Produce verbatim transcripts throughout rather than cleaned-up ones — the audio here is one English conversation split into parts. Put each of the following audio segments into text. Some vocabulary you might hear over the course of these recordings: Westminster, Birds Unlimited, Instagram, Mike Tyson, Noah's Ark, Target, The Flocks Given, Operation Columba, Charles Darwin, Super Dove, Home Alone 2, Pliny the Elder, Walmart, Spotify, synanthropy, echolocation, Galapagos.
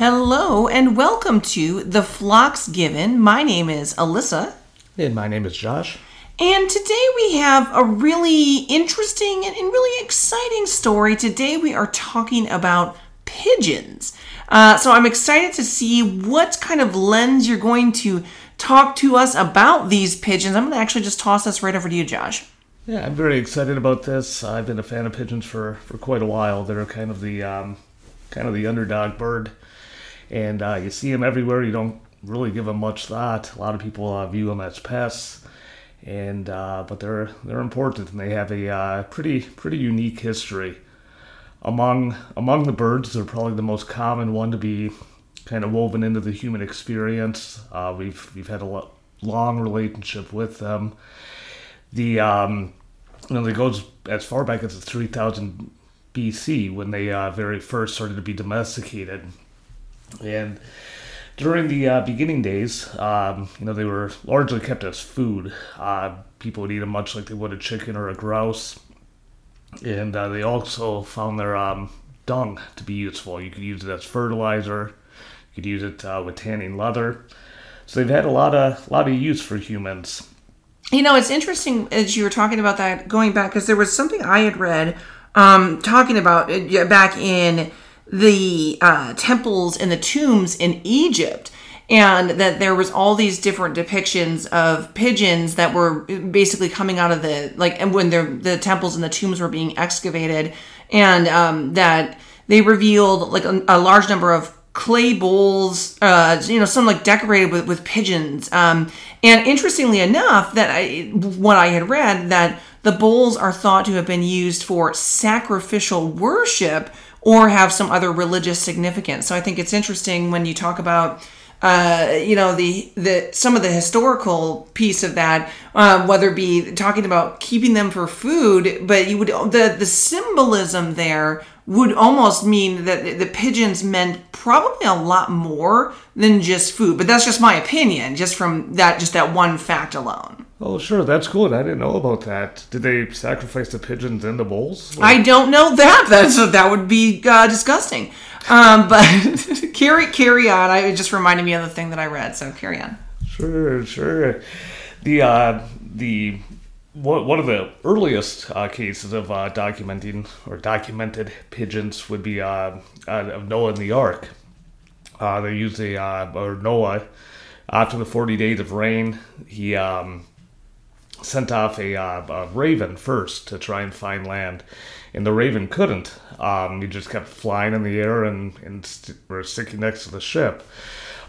Hello and welcome to The Flocks Given. My name is Alyssa. And my name is Josh. And today we have a really interesting and really exciting story. Today we are talking about pigeons. Uh, so I'm excited to see what kind of lens you're going to talk to us about these pigeons. I'm going to actually just toss this right over to you, Josh. Yeah, I'm very excited about this. I've been a fan of pigeons for, for quite a while. They're kind of the um, kind of the underdog bird. And uh, you see them everywhere. You don't really give them much thought. A lot of people uh, view them as pests, and uh, but they're they're important, and they have a uh, pretty pretty unique history. Among among the birds, they're probably the most common one to be kind of woven into the human experience. Uh, we've we've had a lo- long relationship with them. The um, you know, it goes as far back as three thousand B C when they uh, very first started to be domesticated. And during the uh, beginning days, um, you know, they were largely kept as food. Uh, people would eat them much like they would a chicken or a grouse. And uh, they also found their um, dung to be useful. You could use it as fertilizer. You could use it uh, with tanning leather. So they've had a lot of lot of use for humans. You know, it's interesting as you were talking about that, going back, because there was something I had read um, talking about uh, back in the uh, temples and the tombs in Egypt, and that there was all these different depictions of pigeons that were basically coming out of the, like, and when the temples and the tombs were being excavated, and um, that they revealed like a, a large number of clay bowls, uh, you know, some like decorated with, with pigeons. Um, and interestingly enough, that I, what I had read, that the bowls are thought to have been used for sacrificial worship or have some other religious significance. So I think it's interesting when you talk about, uh, you know, the the some of the historical piece of that, uh, whether it be talking about keeping them for food, but you would the the symbolism there would almost mean that the, the pigeons meant probably a lot more than just food. But that's just my opinion, just from that just that one fact alone. Oh, sure. That's cool. And I didn't know about that. Did they sacrifice the pigeons in the bowls? Or? I don't know that. That's, that would be uh, disgusting. Um, but carry carry on. I, it just reminded me of the thing that I read. So carry on. Sure, sure. The uh, the one, one of the earliest uh, cases of uh, documenting or documented pigeons would be uh, of Noah and the Ark. Uh, they used a uh, or Noah after the forty days of rain. He um. sent off a, uh, a raven first to try and find land, and the raven couldn't. Um, he just kept flying in the air and, and st- or sticking next to the ship.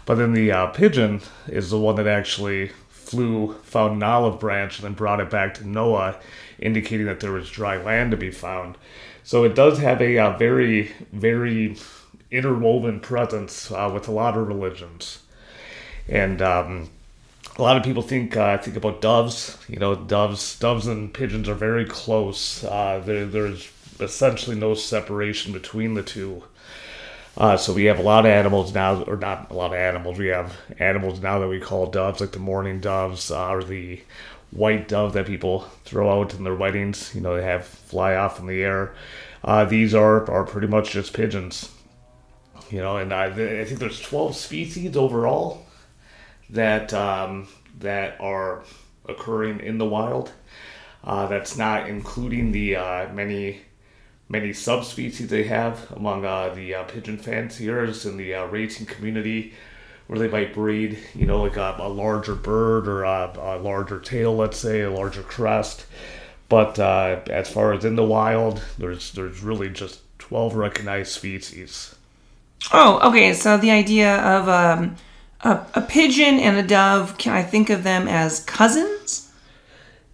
But then the uh, pigeon is the one that actually flew, found an olive branch, and then brought it back to Noah, indicating that there was dry land to be found. So it does have a uh, very, very interwoven presence uh, with a lot of religions. And um, a lot of people think uh, think about doves. You know, doves, doves and pigeons are very close. Uh, there, there's essentially no separation between the two. Uh, so we have a lot of animals now, or not a lot of animals. We have animals now that we call doves, like the mourning doves uh, or the white dove that people throw out in their weddings. You know, they have fly off in the air. Uh, these are are pretty much just pigeons. You know, and I, I think there's twelve species overall that um, that are occurring in the wild. Uh, that's not including the uh, many many subspecies they have among uh, the uh, pigeon fanciers and the uh, racing community, where they might breed, you know, like a, a larger bird or a, a larger tail, let's say, a larger crest. But uh, as far as in the wild, there's there's really just twelve recognized species. Oh, okay. So the idea of um A, a pigeon and a dove, can I think of them as cousins?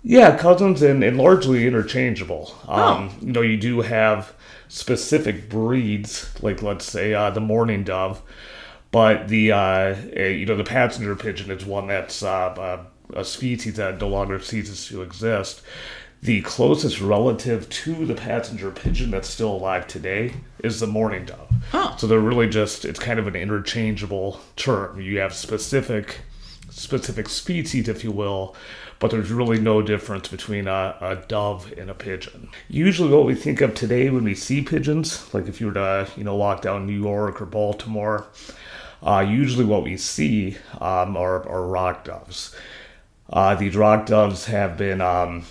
Yeah, cousins and, and largely interchangeable. Oh. Um, you know, you do have specific breeds, like let's say uh, the mourning dove, but the uh, you know the passenger pigeon is one that's uh, a species that no longer ceases to exist. The closest relative to the passenger pigeon that's still alive today is the mourning dove. Oh. So they're really just, it's kind of an interchangeable term. You have specific specific species, if you will, but there's really no difference between a, a dove and a pigeon. Usually what we think of today when we see pigeons, like if you were to, you know, walk down New York or Baltimore, uh, usually what we see um, are, are rock doves. Uh, these rock doves have been um,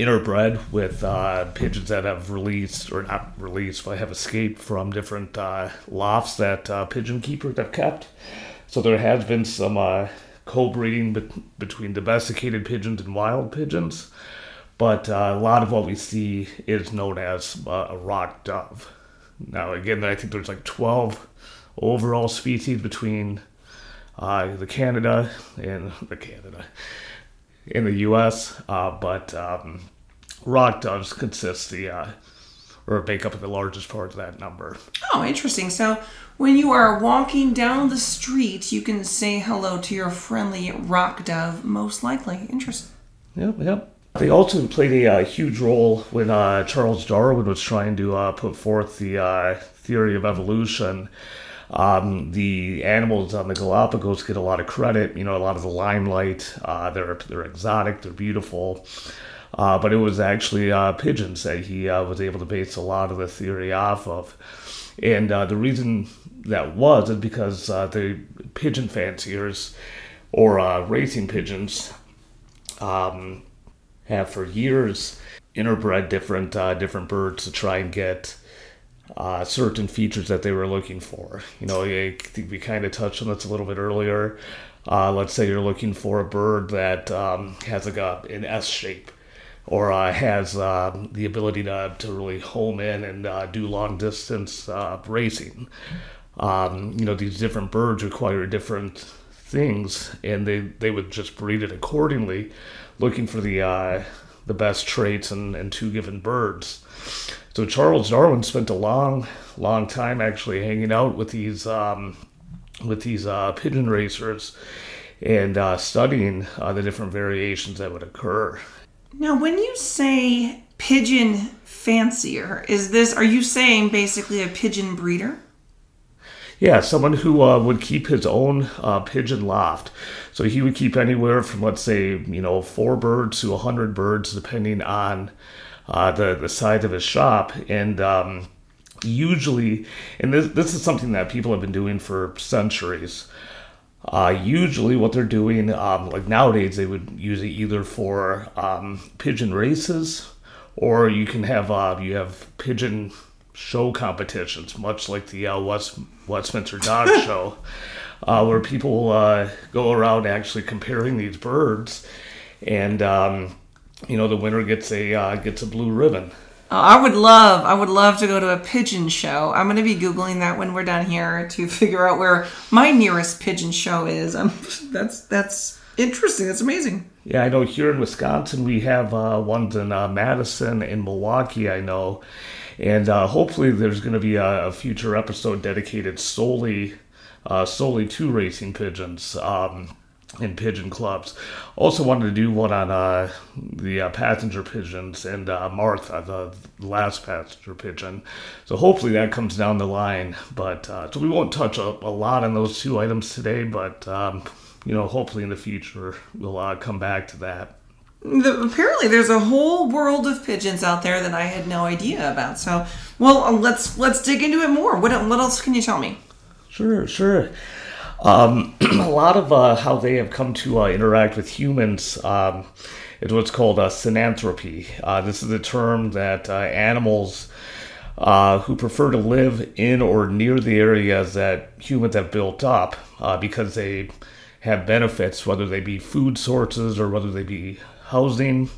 interbred with uh, pigeons that have released, or not released, but have escaped from different uh, lofts that uh, pigeon keepers have kept. So there has been some uh, co-breeding be- between domesticated pigeons and wild pigeons, but uh, a lot of what we see is known as uh, a rock dove. Now, again, I think there's like twelve overall species between uh, the Canada and the Canada. in the U S, uh, but um, rock doves consist the, uh, or make up the largest part of that number. Oh, interesting. So when you are walking down the street, you can say hello to your friendly rock dove, most likely. Interesting. Yep, yep. They also played a uh, huge role when uh, Charles Darwin was trying to uh, put forth the uh, theory of evolution. Um, the animals on the Galapagos get a lot of credit, you know, a lot of the limelight. Uh, they're they're exotic, they're beautiful, uh, but it was actually uh, pigeons that he uh, was able to base a lot of the theory off of. And uh, the reason that was is because uh, the pigeon fanciers or uh, racing pigeons um, have for years interbred different uh, different birds to try and get Uh, certain features that they were looking for. You know, I think we kind of touched on this a little bit earlier. Uh, let's say you're looking for a bird that um, has like a, an S shape, or uh, has uh, the ability to to really home in and uh, do long distance uh, racing. Um, you know, these different birds require different things, and they, they would just breed it accordingly, looking for the uh, the best traits in, in two given birds. So Charles Darwin spent a long, long time actually hanging out with these um, with these uh, pigeon racers and uh, studying uh, the different variations that would occur. Now, when you say pigeon fancier, is this, are you saying basically a pigeon breeder? Yeah, someone who uh, would keep his own uh, pigeon loft. So he would keep anywhere from, let's say, you know, four birds to a hundred birds, depending on Uh, the, the side of his shop, and um, usually, and this this is something that people have been doing for centuries, uh, usually what they're doing, um, like nowadays they would use it either for um, pigeon races, or you can have, uh, you have pigeon show competitions, much like the uh, West, Westminster Dog Show, uh, where people uh, go around actually comparing these birds, and um you know, the winner gets a uh, gets a blue ribbon. Oh, I would love, I would love to go to a pigeon show. I'm going to be Googling that when we're done here to figure out where my nearest pigeon show is. I'm, that's that's interesting. That's amazing. Yeah, I know here in Wisconsin we have uh, ones in uh, Madison and Milwaukee, I know. And uh, hopefully there's going to be a, a future episode dedicated solely, uh, solely to racing pigeons. Um and pigeon clubs. Also wanted to do one on uh, the uh, passenger pigeons and uh, Martha, the last passenger pigeon. So hopefully that comes down the line. But uh, so we won't touch a, a lot on those two items today, but um, you know, hopefully in the future we'll uh, come back to that. The, apparently there's a whole world of pigeons out there that I had no idea about. So, well, let's let's dig into it more. What what else can you tell me? Sure, sure. Um, a lot of uh, how they have come to uh, interact with humans um, is what's called uh, synanthropy. Uh, this is a term that uh, animals uh, who prefer to live in or near the areas that humans have built up uh, because they have benefits, whether they be food sources or whether they be housing.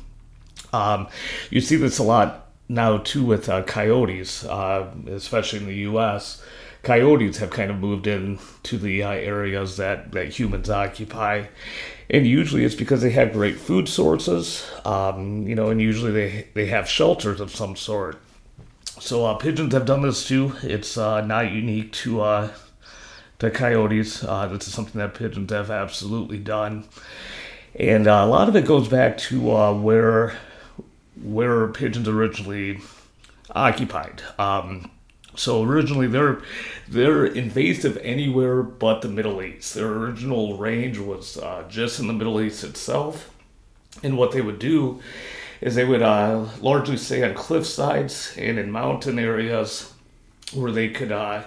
Um, you see this a lot now, too, with uh, coyotes, uh, especially in the U S Coyotes have kind of moved in to the uh, areas that, that humans occupy. And usually it's because they have great food sources, um, you know, and usually they, they have shelters of some sort. So uh, pigeons have done this too. It's uh, not unique to, uh, to coyotes. Uh, this is something that pigeons have absolutely done. And uh, a lot of it goes back to uh, where, where pigeons originally occupied. Um, So originally they're they're invasive anywhere but the Middle East. Their original range was uh, just in the Middle East itself. And what they would do is they would uh, largely stay on cliff sides and in mountain areas where they could uh,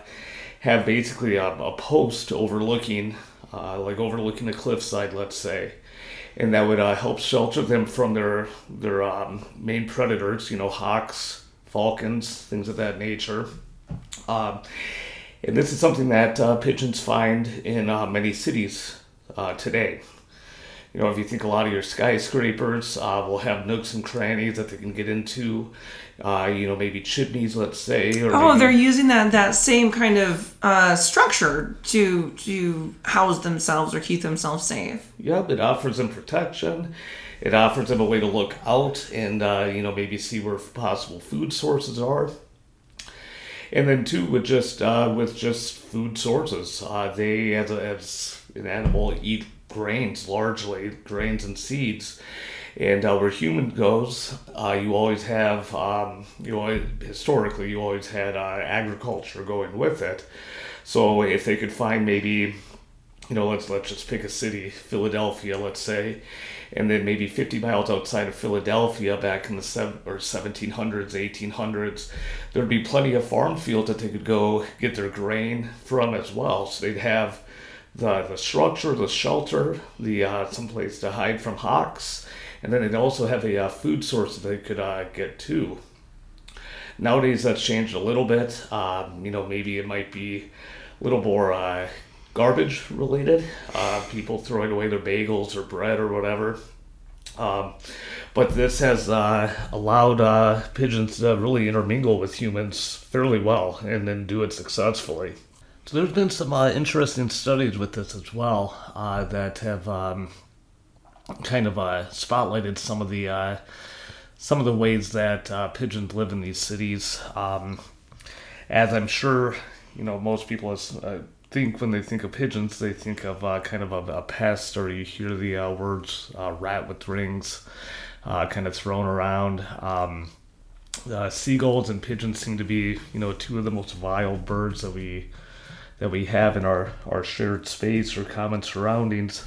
have basically a, a post overlooking, uh, like overlooking the cliffside, let's say. And that would uh, help shelter them from their, their um, main predators, you know, hawks, falcons, things of that nature. Um, and this is something that uh, pigeons find in uh, many cities uh, today. You know, if you think a lot of your skyscrapers uh, will have nooks and crannies that they can get into, uh, you know, maybe chimneys, let's say. Or oh, maybe... they're using that that same kind of uh, structure to to house themselves or keep themselves safe. Yep, it offers them protection. It offers them a way to look out and, uh, you know, maybe see where possible food sources are. And then too, with just uh, with just food sources, uh, they as a, as an animal eat grains largely, grains and seeds. And uh, where human goes, uh, you always have, um, you know, historically you always had uh, agriculture going with it. So if they could find maybe, you know, let's let's just pick a city, Philadelphia, let's say, and then maybe fifty miles outside of Philadelphia, back in the seven or seventeen hundreds, eighteen hundreds, there'd be plenty of farm fields that they could go get their grain from as well. So they'd have the the structure, the shelter, the uh, someplace to hide from hawks, and then they'd also have a uh, food source that they could uh, get to. Nowadays, that's changed a little bit. Um, you know, maybe it might be a little more. Uh, Garbage related, uh, people throwing away their bagels or bread or whatever. Um, but this has uh, allowed uh, pigeons to really intermingle with humans fairly well and then do it successfully. So there's been some uh, interesting studies with this as well uh, that have um, kind of uh, spotlighted some of the uh, some of the ways that uh, pigeons live in these cities. Um, as I'm sure you know, most people as uh, think when they think of pigeons, they think of uh, kind of a, a pest, or you hear the uh, words uh, rat with rings uh, kind of thrown around. Um, uh, seagulls and pigeons seem to be, you know, two of the most vile birds that we that we have in our, our shared space or common surroundings.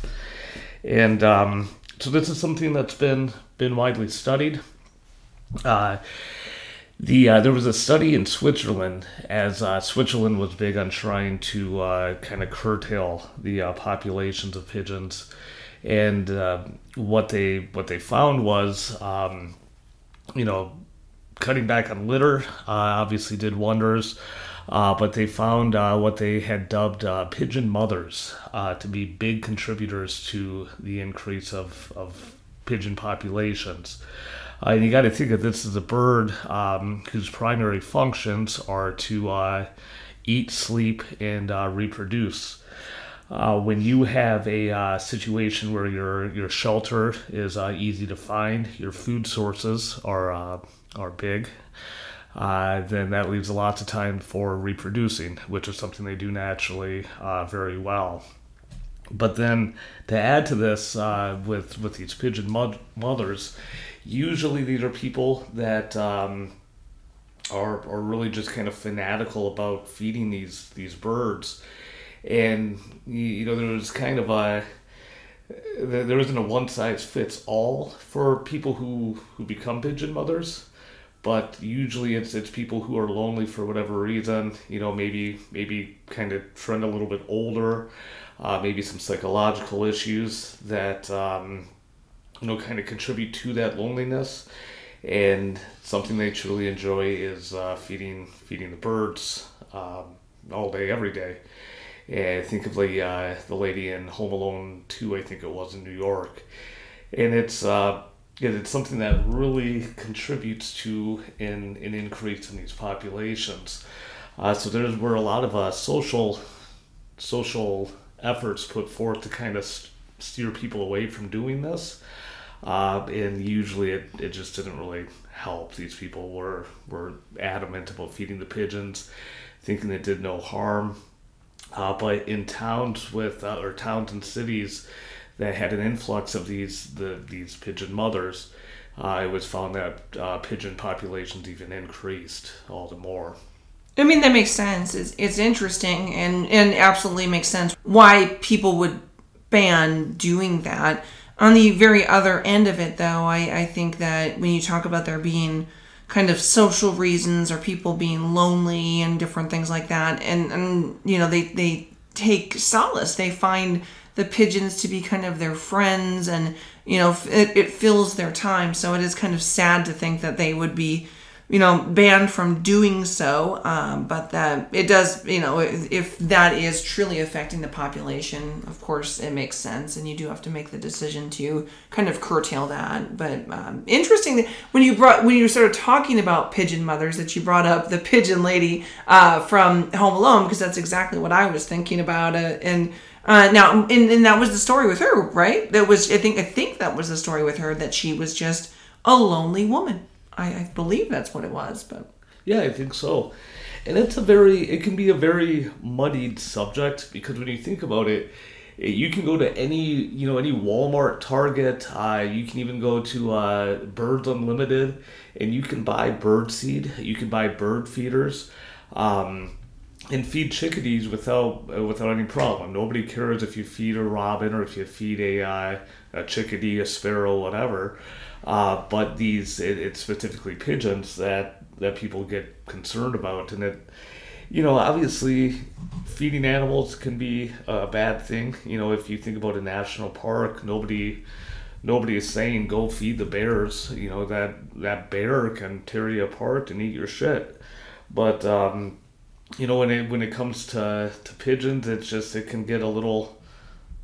And um, so this is something that's been, been widely studied. Uh, The uh, there was a study in Switzerland, as uh, Switzerland was big on trying to uh, kind of curtail the uh, populations of pigeons, and uh, what they what they found was, um, you know, cutting back on litter uh, obviously did wonders, uh, but they found uh, what they had dubbed uh, pigeon mothers uh, to be big contributors to the increase of of pigeon populations. Uh, and you got to think of this as a bird um, whose primary functions are to uh, eat, sleep, and uh, reproduce. Uh, when you have a uh, situation where your your shelter is uh, easy to find, your food sources are uh, are big, uh, then that leaves lots of time for reproducing, which is something they do naturally uh, very well. But then to add to this, uh, with with these pigeon mo- mothers. Usually these are people that um, are are really just kind of fanatical about feeding these these birds, and you know there was kind of a there isn't a one size fits all for people who, who become pigeon mothers, but usually it's it's people who are lonely for whatever reason. You know maybe maybe kind of trend a little bit older, uh, maybe some psychological issues that. Um, You know, kind of contribute to that loneliness, and something they truly enjoy is uh, feeding feeding the birds um, all day, every day. And think of the uh, the lady in Home Alone two, I think it was, in New York, and it's uh, it's something that really contributes to an, an increase in these populations. Uh, so there's where a lot of uh, social social efforts put forth to kind of st- steer people away from doing this. Uh, and usually it, it just didn't really help. These people were, were adamant about feeding the pigeons, thinking it did no harm. Uh, but in towns with uh, or towns and cities that had an influx of these the these pigeon mothers, uh, it was found that uh, pigeon populations even increased all the more. I mean, that makes sense. It's, it's interesting and, and absolutely makes sense why people would ban doing that. On the very other end of it, though, I, I think that when you talk about there being kind of social reasons or people being lonely and different things like that, and, and you know, they, they take solace. They find the pigeons to be kind of their friends, and, you know, it, it fills their time. So it is kind of sad to think that they would be, you know, banned from doing so. Um, but that it does, you know, if, if that is truly affecting the population, of course it makes sense. And you do have to make the decision to kind of curtail that. But um, interesting that when you brought, when you started talking about pigeon mothers, that you brought up the pigeon lady uh, from Home Alone, because that's exactly what I was thinking about. Uh, and, Uh, now, and, and that was the story with her, right? That was, I think, I think that was the story with her, that she was just a lonely woman. I, I believe that's what it was, but yeah, I think so. And it's a very, it can be a very muddied subject, because when you think about it, you can go to any, you know, any Walmart, Target. Uh, you can even go to uh, Birds Unlimited, and you can buy bird seed. You can buy bird feeders. Um... And feed chickadees without uh, without any problem. Nobody cares if you feed a robin or if you feed a uh, a chickadee, a sparrow, whatever. Uh, but these, it, it's specifically pigeons that that people get concerned about. And it, you know, obviously, feeding animals can be a bad thing. You know, if you think about a national park, nobody nobody is saying go feed the bears. You know, that that bear can tear you apart and eat your shit. But um, you know, when it when it comes to, to pigeons, it's just, it can get a little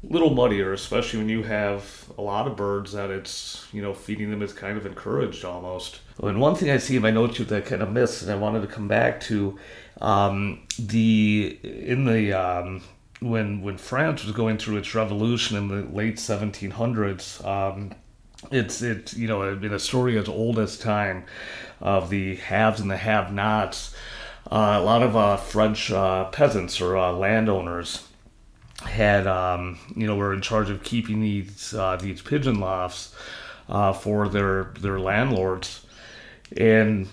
little muddier, especially when you have a lot of birds that it's, you know, feeding them is kind of encouraged almost. And one thing I see in my notes here that I kind of missed, and I wanted to come back to, um, the in the um, when when France was going through its revolution in the late seventeen hundreds. Um, it's it you know in a story as old as time of the haves and the have-nots. Uh, a lot of uh, French uh, peasants or uh, landowners had, um, you know, were in charge of keeping these uh, these pigeon lofts uh, for their their landlords. And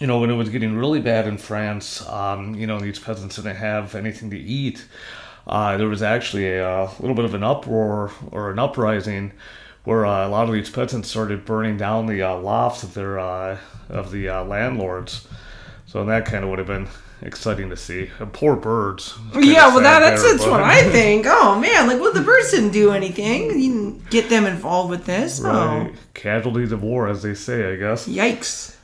you know, when it was getting really bad in France, um, you know, these peasants didn't have anything to eat. Uh, there was actually a, a little bit of an uproar or an uprising, where uh, a lot of these peasants started burning down the uh, lofts of their uh, of the uh, landlords. So that kind of would have been exciting to see. And poor birds. Yeah, well, that, that's, that's what I think. Oh, man. Like, well, the birds didn't do anything. You didn't get them involved with this. Right. Oh. Casualties of war, as they say, I guess. Yikes.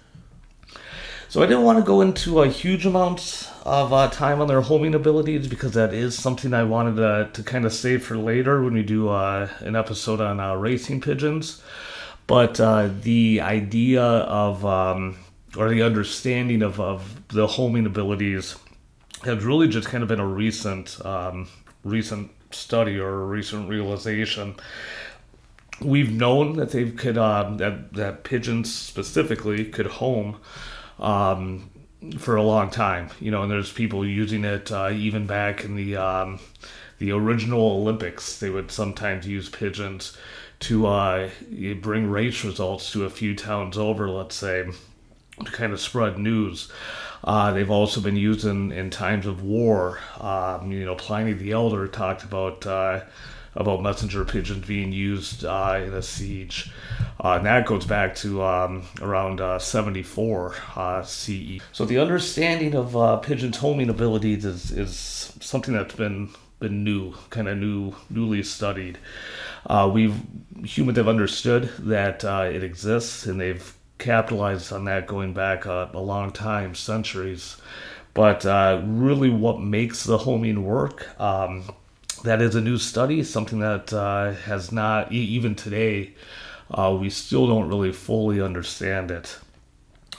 So I didn't want to go into a huge amount of uh, time on their homing abilities, because that is something I wanted to, to kind of save for later when we do uh, an episode on uh, racing pigeons. But uh, the idea of... Um, or the understanding of, of the homing abilities has really just kind of been a recent um, recent study or a recent realization. We've known that they could um, that that pigeons specifically could home um, for a long time. You know, and there's people using it uh, even back in the um, the original Olympics. They would sometimes use pigeons to uh, bring race results to a few towns over, let's say, to kind of spread news. Uh, they've also been used in, in times of war. Um, you know, Pliny the Elder talked about uh, about messenger pigeons being used uh, in a siege. Uh, and that goes back to um, around uh, seventy-four uh, C E. So the understanding of uh, pigeons' homing abilities is, is something that's been been new, kind of new, newly studied. Uh, we've humans have understood that uh, it exists, and they've capitalized on that going back a, a long time, centuries. But uh, really what makes the homing work, um, that is a new study, something that uh, has not, e- even today, uh, we still don't really fully understand it.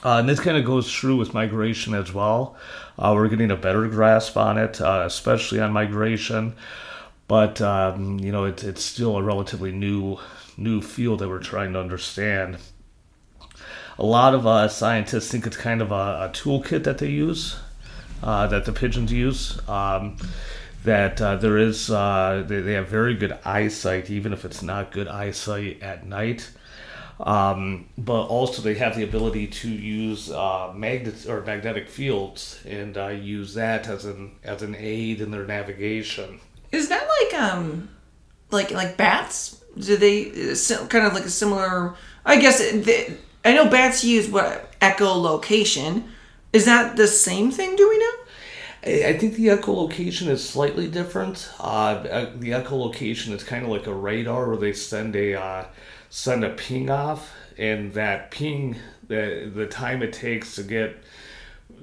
Uh, and this kind of goes through with migration as well. Uh, we're getting a better grasp on it, uh, especially on migration. But, um, you know, it, it's still a relatively new, new field that we're trying to understand. A lot of uh, scientists think it's kind of a, a toolkit that they use, uh, that the pigeons use, um, that uh, there is, uh, they, they have very good eyesight, even if it's not good eyesight at night. Um, but also they have the ability to use uh, magnets or magnetic fields and uh, use that as an as an aid in their navigation. Is that like um like like bats? Do they kind of like a similar? I guess they, I know bats use what echolocation. Is that the same thing? Do we know? I think the echolocation is slightly different. Uh, the echolocation is kind of like a radar where they send a uh, send a ping off, and that ping, the the time it takes to get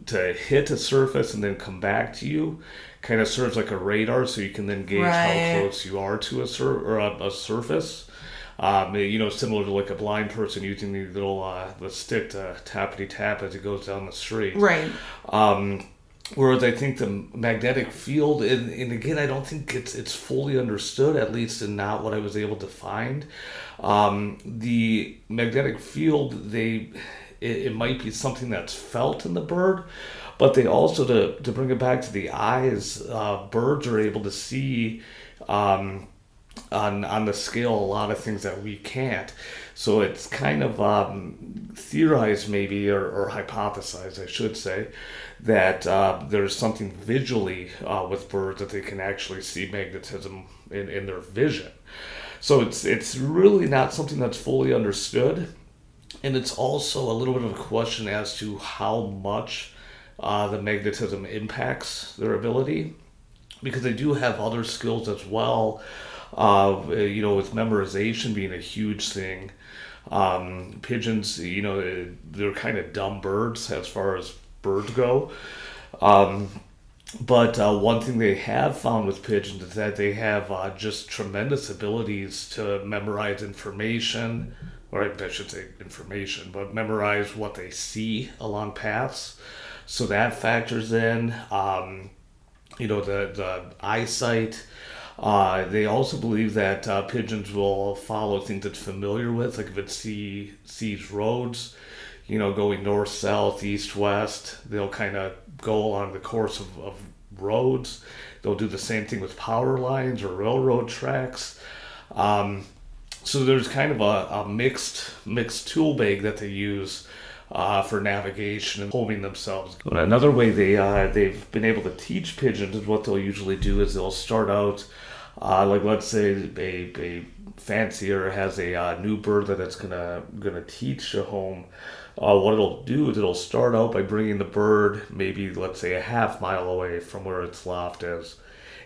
to hit a surface and then come back to you, kind of serves like a radar, so you can then gauge right. how close you are to a sur or a, a surface. Um, you know, similar to like a blind person using the little uh, the stick to tappity tap as it goes down the street. Right. Um, Whereas I think the magnetic field, and, and again, I don't think it's it's fully understood, at least in not what I was able to find. Um, the magnetic field, they it, it might be something that's felt in the bird, but they also, to, to bring it back to the eyes, uh, birds are able to see um, on on the scale a lot of things that we can't. So it's kind of um, theorized maybe, or, or hypothesized, I should say, that uh, there's something visually uh, with birds that they can actually see magnetism in, in their vision. So it's it's really not something that's fully understood. And it's also a little bit of a question as to how much uh, the magnetism impacts their ability, because they do have other skills as well, uh, you know, with memorization being a huge thing. Um, pigeons, you know, they're kind of dumb birds as far as birds go, um, but uh, one thing they have found with pigeons is that they have uh, just tremendous abilities to memorize information, or I should say information, but memorize what they see along paths. So that factors in, um, you know, the, the eyesight. Uh, they also believe that uh, pigeons will follow things it's familiar with, like if it see, sees roads, you know, going north, south, east, west, they'll kind of go along the course of, of roads. They'll do the same thing with power lines or railroad tracks. Um, so there's kind of a, a mixed mixed tool bag that they use uh, for navigation and homing themselves. Another way they, uh, they've been able to teach pigeons is what they'll usually do is they'll start out, uh, like let's say a, a fancier has a uh, new bird that it's gonna gonna teach a home. Uh, what it'll do is it'll start out by bringing the bird maybe, let's say, a half mile away from where its loft is,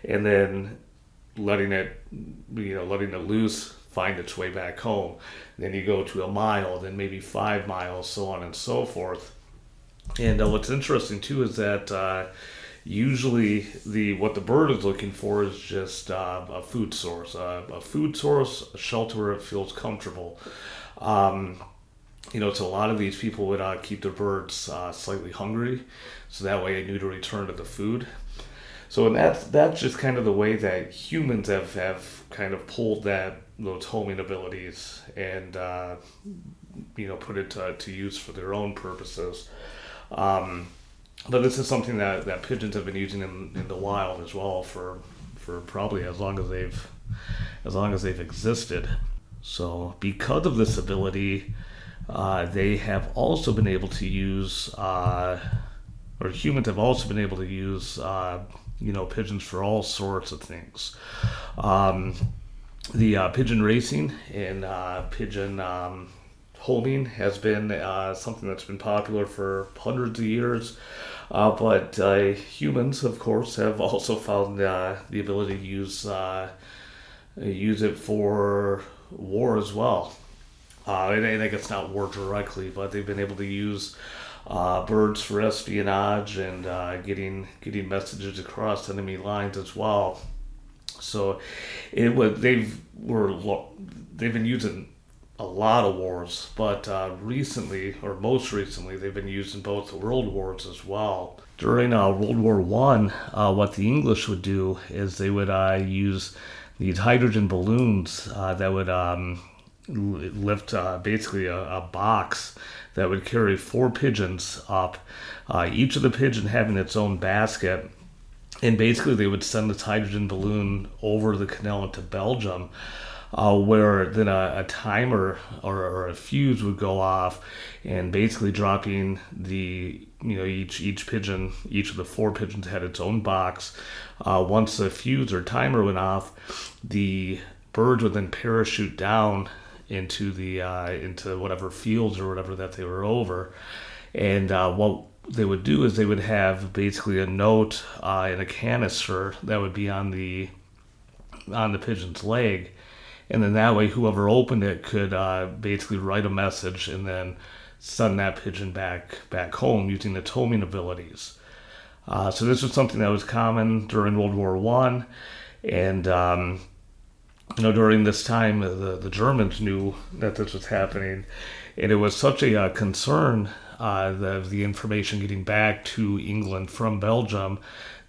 and then letting it, you know, letting it loose, find its way back home. Then you go to a mile, then maybe five miles, so on and so forth. And uh, what's interesting too is that uh, usually the what the bird is looking for is just uh, a food source, uh, a food source, a shelter where it feels comfortable. Um, You know, so a lot of these people would uh, keep their birds uh, slightly hungry, so that way they knew to return to the food. So and that's that's just kind of the way that humans have, have kind of pulled that those homing abilities and uh, you know put it to, to use for their own purposes. Um, but this is something that, that pigeons have been using in, in the wild as well for for probably as long as they've as long as they've existed. So because of this ability, Uh, they have also been able to use, uh, or humans have also been able to use, uh, you know, pigeons for all sorts of things. Um, the uh, pigeon racing and uh, pigeon um, homing has been uh, something that's been popular for hundreds of years. Uh, but uh, humans, of course, have also found uh, the ability to use uh, use it for war as well. Uh, and I think it's not war directly, but they've been able to use uh, birds for espionage and uh, getting getting messages across enemy lines as well. So it was they've were they've been using a lot of wars, but uh, recently or most recently they've been using both the world wars as well. During uh, World War One, uh, what the English would do is they would uh, use these hydrogen balloons uh, that would. Um, lift uh, basically a, a box that would carry four pigeons up, uh, each of the pigeon having its own basket, and basically they would send this hydrogen balloon over the canal into Belgium, uh, where then a, a timer or, or a fuse would go off, and basically dropping the, you know, each each pigeon, each of the four pigeons had its own box. Uh, once the fuse or timer went off, the birds would then parachute down into the uh, into whatever fields or whatever that they were over, and uh, what they would do is they would have basically a note uh, in a canister that would be on the on the pigeon's leg, and then that way whoever opened it could uh, basically write a message and then send that pigeon back back home using the homing abilities. Uh, so this was something that was common during World War One, and um, you know, during this time, the, the Germans knew that this was happening, and it was such a uh, concern uh, of the information getting back to England from Belgium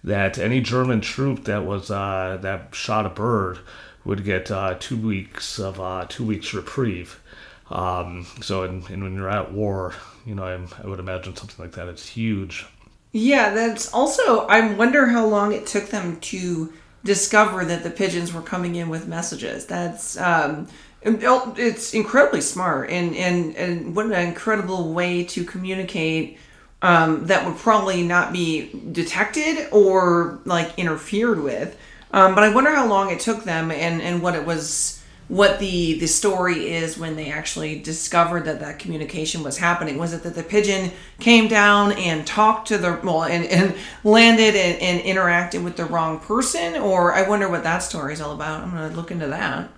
that any German troop that was uh, that shot a bird would get uh, two weeks of uh, two weeks reprieve. Um, so, and when you're at war, you know, I, I would imagine something like that is huge. Yeah, that's also. I wonder how long it took them to discover that the pigeons were coming in with messages. That's um it's incredibly smart, and and and what an incredible way to communicate um that would probably not be detected or like interfered with. Um but I wonder how long it took them, and and what it was, what the the story is when they actually discovered that that communication was happening. Was it that the pigeon came down and talked to the, well, and, and landed and, and interacted with the wrong person? Or I wonder what that story is all about. I'm going to look into that.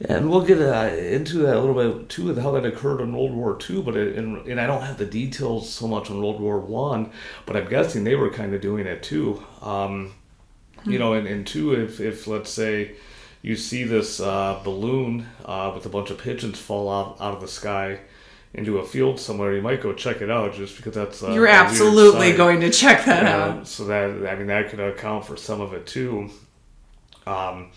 Yeah, and we'll get uh, into that a little bit too, with how that occurred in World War Two. But it, and, and I don't have the details so much on World War One, but I'm guessing they were kind of doing it too. Um, mm-hmm. You know, and, and two, if, if let's say, you see this uh, balloon uh, with a bunch of pigeons fall out, out of the sky into a field somewhere, you might go check it out just because that's uh, you're absolutely going to check that uh, out. So that, I mean, that could account for some of it too. Um,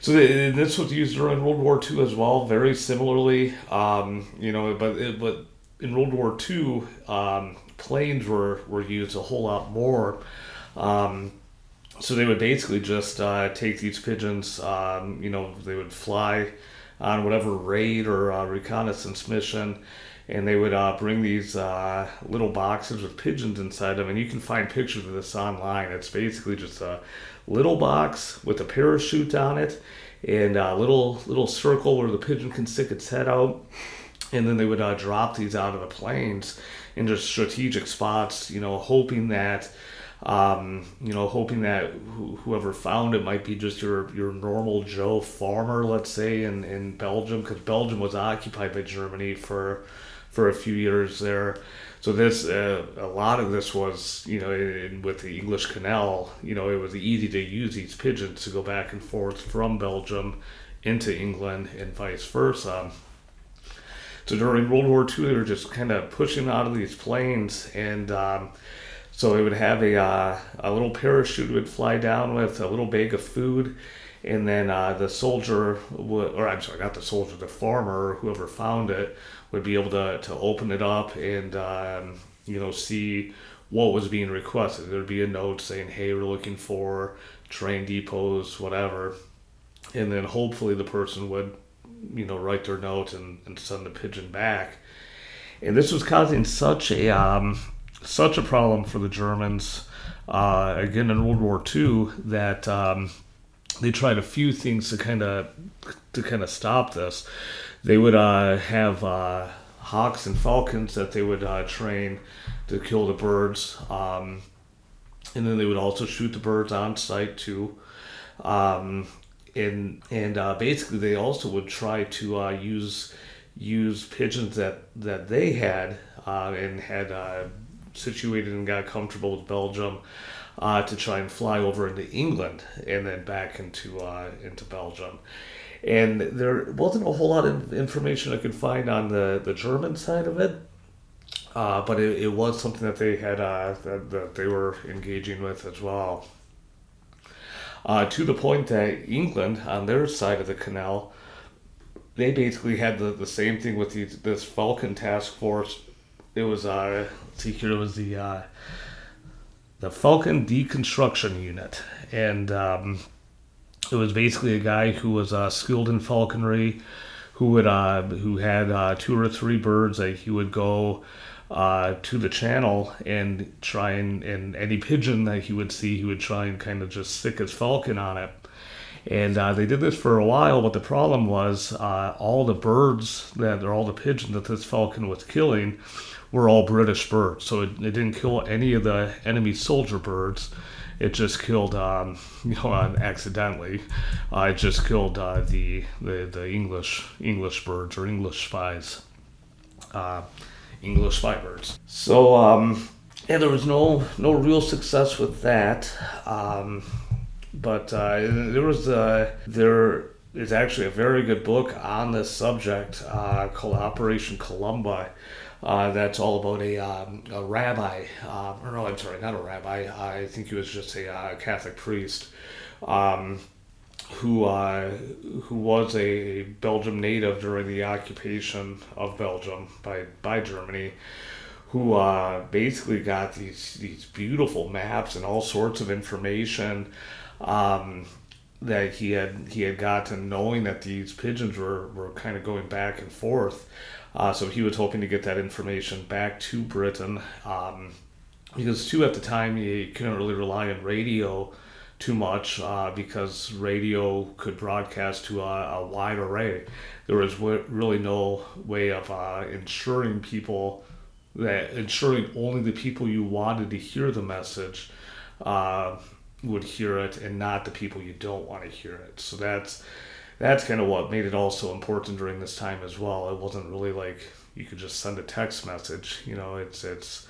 so th- this was used during World War Two as well, very similarly. Um, you know, but it, but in World War Two, um, planes were, were used a whole lot more. Um, So they would basically just uh, take these pigeons, um, you know, they would fly on whatever raid or uh, reconnaissance mission, and they would uh, bring these uh, little boxes with pigeons inside them. And you can find pictures of this online. It's basically just a little box with a parachute on it, and a little, little circle where the pigeon can stick its head out. And then they would uh, drop these out of the planes into strategic spots, you know, hoping that Um, you know, hoping that wh- whoever found it might be just your, your normal Joe farmer, let's say, in, in Belgium, because Belgium was occupied by Germany for for a few years there. So this, uh, a lot of this was, you know, in, with the English Canal, you know, it was easy to use these pigeons to go back and forth from Belgium into England and vice versa. So during World War Two, they were just kind of pushing out of these planes, and um, so it would have a uh, a little parachute would fly down with a little bag of food, and then uh, the soldier would, or I'm sorry, not the soldier, the farmer, whoever found it, would be able to, to open it up and um, you know, see what was being requested. There'd be a note saying, "Hey, we're looking for train depots, whatever," and then hopefully the person would, you know, write their note and, and send the pigeon back. And this was causing such a um, such a problem for the Germans, uh, again in World War Two, that um, they tried a few things to kind of to kind of stop this. They would uh, have uh, hawks and falcons that they would uh, train to kill the birds, um, and then they would also shoot the birds on sight too. Um, and and uh, basically, they also would try to uh, use use pigeons that that they had uh, and had. Uh, situated and got comfortable with Belgium uh, to try and fly over into England and then back into uh, into Belgium. And there wasn't a whole lot of information I could find on the, the German side of it, uh, but it, it was something that they had uh, that, that they were engaging with as well. Uh, to the point that England, on their side of the canal, they basically had the, the same thing with these, this Falcon Task Force. It was uh, see here it was the uh, the Falcon Deconstruction Unit, and um, It was basically a guy who was uh, skilled in falconry, who would uh, who had uh, two or three birds that he would go uh, to the channel and try and, and any pigeon that he would see, he would try and kind of just stick his falcon on it. And uh, they did this for a while, but the problem was uh, all the birds, that or all the pigeons that this falcon was killing were all British birds. So it, it didn't kill any of the enemy soldier birds. It just killed, um, you know, uh, accidentally. Uh, it just killed uh, the, the the English English birds or English spies, uh, English spy birds. So um, yeah, there was no no real success with that. Um, But uh, there was uh, there is actually a very good book on this subject uh, called Operation Columba. Uh, that's all about a um, a rabbi, uh, or no, I'm sorry, not a rabbi. I think he was just a uh, Catholic priest um, who uh, who was a Belgium native during the occupation of Belgium by by Germany, who uh, basically got these these beautiful maps and all sorts of information. Um, that he had he had gotten, knowing that these pigeons were, were kind of going back and forth. Uh, so he was hoping to get that information back to Britain um, because, too, at the time, he couldn't really rely on radio too much uh, because radio could broadcast to a, a wide array. There was w- really no way of uh, ensuring people, that ensuring only the people you wanted to hear the message uh would hear it, and not the people you don't want to hear it. So that's that's kind of what made it also important during this time as well. It wasn't really like you could just send a text message. You know, it's it's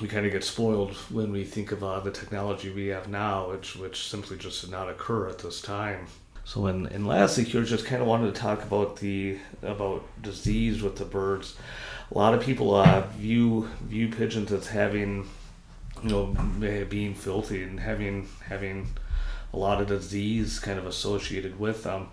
we kind of get spoiled when we think of uh, the technology we have now, which which simply just did not occur at this time. So and and lastly, here, just kind of wanted to talk about the about disease with the birds. A lot of people uh, view view pigeons as having, you know, being filthy and having having a lot of disease kind of associated with them,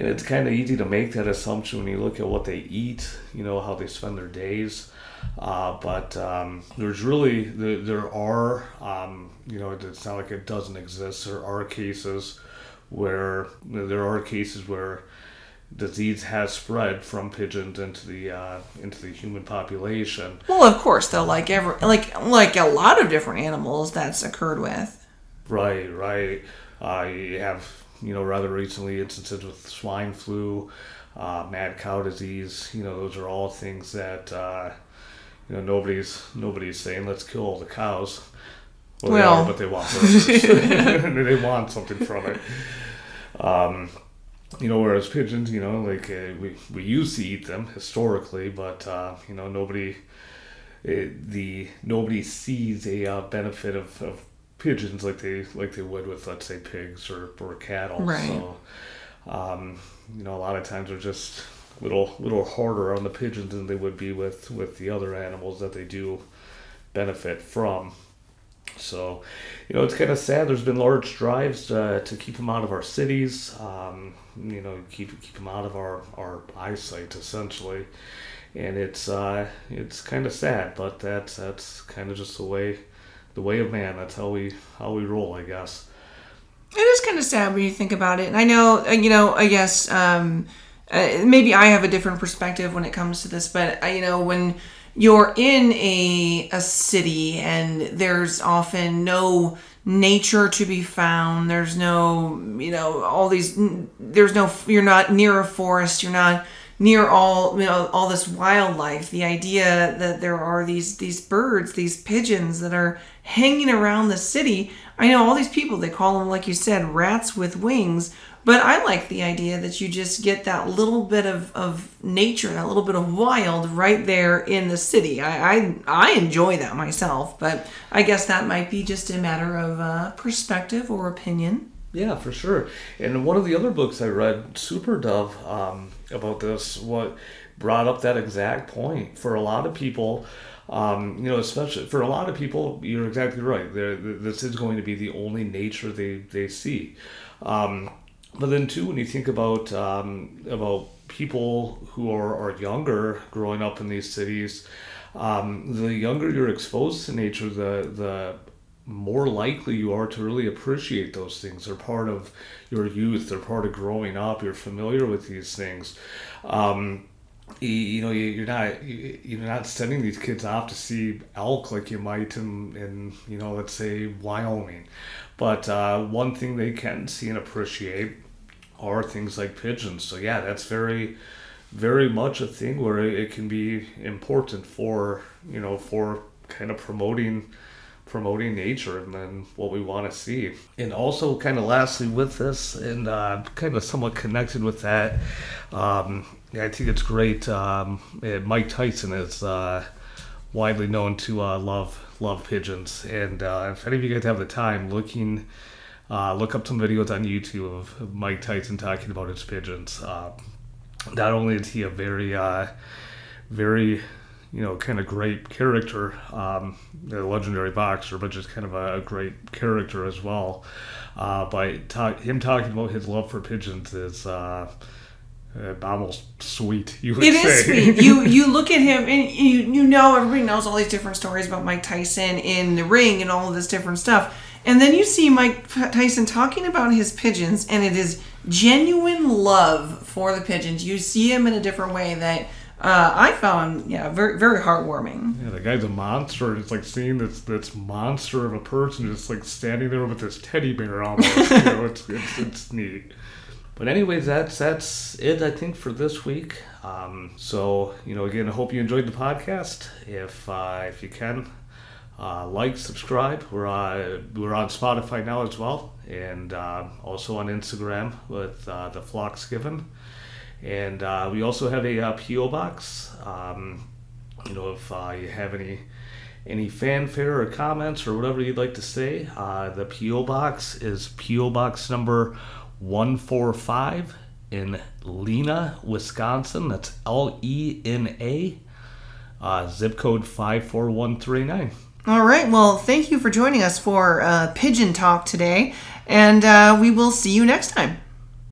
and it's kind of easy to make that assumption when you look at what they eat, you know, how they spend their days. Uh, but um, there's really there, there are um, you know, it's not like it doesn't exist. There are cases where there are cases where disease has spread from pigeons into the uh, into the human population. Well, of course, though, like every like like a lot of different animals, that's occurred with. Right, right. Uh, you have, you know, rather recently instances with swine flu, uh, mad cow disease. You know, those are all things that uh, you know nobody's nobody's saying let's kill all the cows. Well, well. They are, but they want burgers. They want something from it. Um. You know, whereas pigeons, you know, like uh, we we used to eat them historically, but uh, you know, nobody it, the nobody sees a uh, benefit of, of pigeons like they like they would with, let's say, pigs or, or cattle. Right. So, um, you know, a lot of times they're just little little harder on the pigeons than they would be with, with the other animals that they do benefit from. So, you know, it's kind of sad. There's been large drives uh, to keep them out of our cities, um, you know, keep keep them out of our, our eyesight, essentially. And it's uh, it's kind of sad, but that's that's kind of just the way the way of man. That's how we how we roll, I guess. It is kind of sad when you think about it. And I know, you know, I guess um, uh, maybe I have a different perspective when it comes to this, but I, you know, when you're in a a city and there's often no nature to be found. There's no, you know, all these, there's no, you're not near a forest. You're not near all, you know, all this wildlife. The idea that there are these, these birds, these pigeons that are hanging around the city. I know all these people, they call them, like you said, rats with wings. But I like the idea that you just get that little bit of, of nature, that little bit of wild right there in the city. I, I I enjoy that myself, but I guess that might be just a matter of uh, perspective or opinion. Yeah, for sure. And one of the other books I read, Super Dove, um, about this, what brought up that exact point. For a lot of people, um, you know, especially for a lot of people, you're exactly right. They're, this is going to be the only nature they, they see. Um But then too, when you think about um, about people who are, are younger, growing up in these cities, um, the younger you're exposed to nature, the the more likely you are to really appreciate those things. They're part of your youth. They're part of growing up. You're familiar with these things. Um, you, you know, you, you're not you, you're not sending these kids off to see elk like you might in, in you know, let's say Wyoming. But uh, one thing they can see and appreciate are things like pigeons. So yeah, that's very, very much a thing where it can be important for, you know, for kind of promoting promoting nature and then what we want to see. And also kind of lastly with this, and uh, kind of somewhat connected with that, um, I think it's great. Um, Mike Tyson is uh, widely known to uh, love love pigeons. And uh, if any of you guys have the time, looking uh, look up some videos on YouTube of Mike Tyson talking about his pigeons. Uh, not only is he a very, uh, very... you know, kind of great character, um, a legendary boxer, but just kind of a, a great character as well. Uh, but ta- him talking about his love for pigeons is uh, uh, almost sweet, you would say. It is sweet. You you look at him and you, you know, everybody knows all these different stories about Mike Tyson in the ring and all of this different stuff. And then you see Mike Tyson talking about his pigeons, and it is genuine love for the pigeons. You see him in a different way that Uh, I found, yeah, very, very heartwarming. Yeah, the guy's a monster. It's like seeing this this monster of a person just like standing there with this teddy bear almost. You know, it's, it's it's neat. But anyways, that's that's it, I think, for this week. Um, so you know, again, I hope you enjoyed the podcast. If uh, if you can, uh, like, subscribe. We're on we're on Spotify now as well, and uh, also on Instagram with uh, the Flocks Given. And uh, we also have a uh, P O box. Um, you know, if uh, you have any any fanfare or comments or whatever you'd like to say, uh, the P O box is P O box number one four five in Lena, Wisconsin. That's L E N A, uh, zip code five four one three nine. All right. Well, thank you for joining us for uh, Pigeon Talk today, and uh, we will see you next time.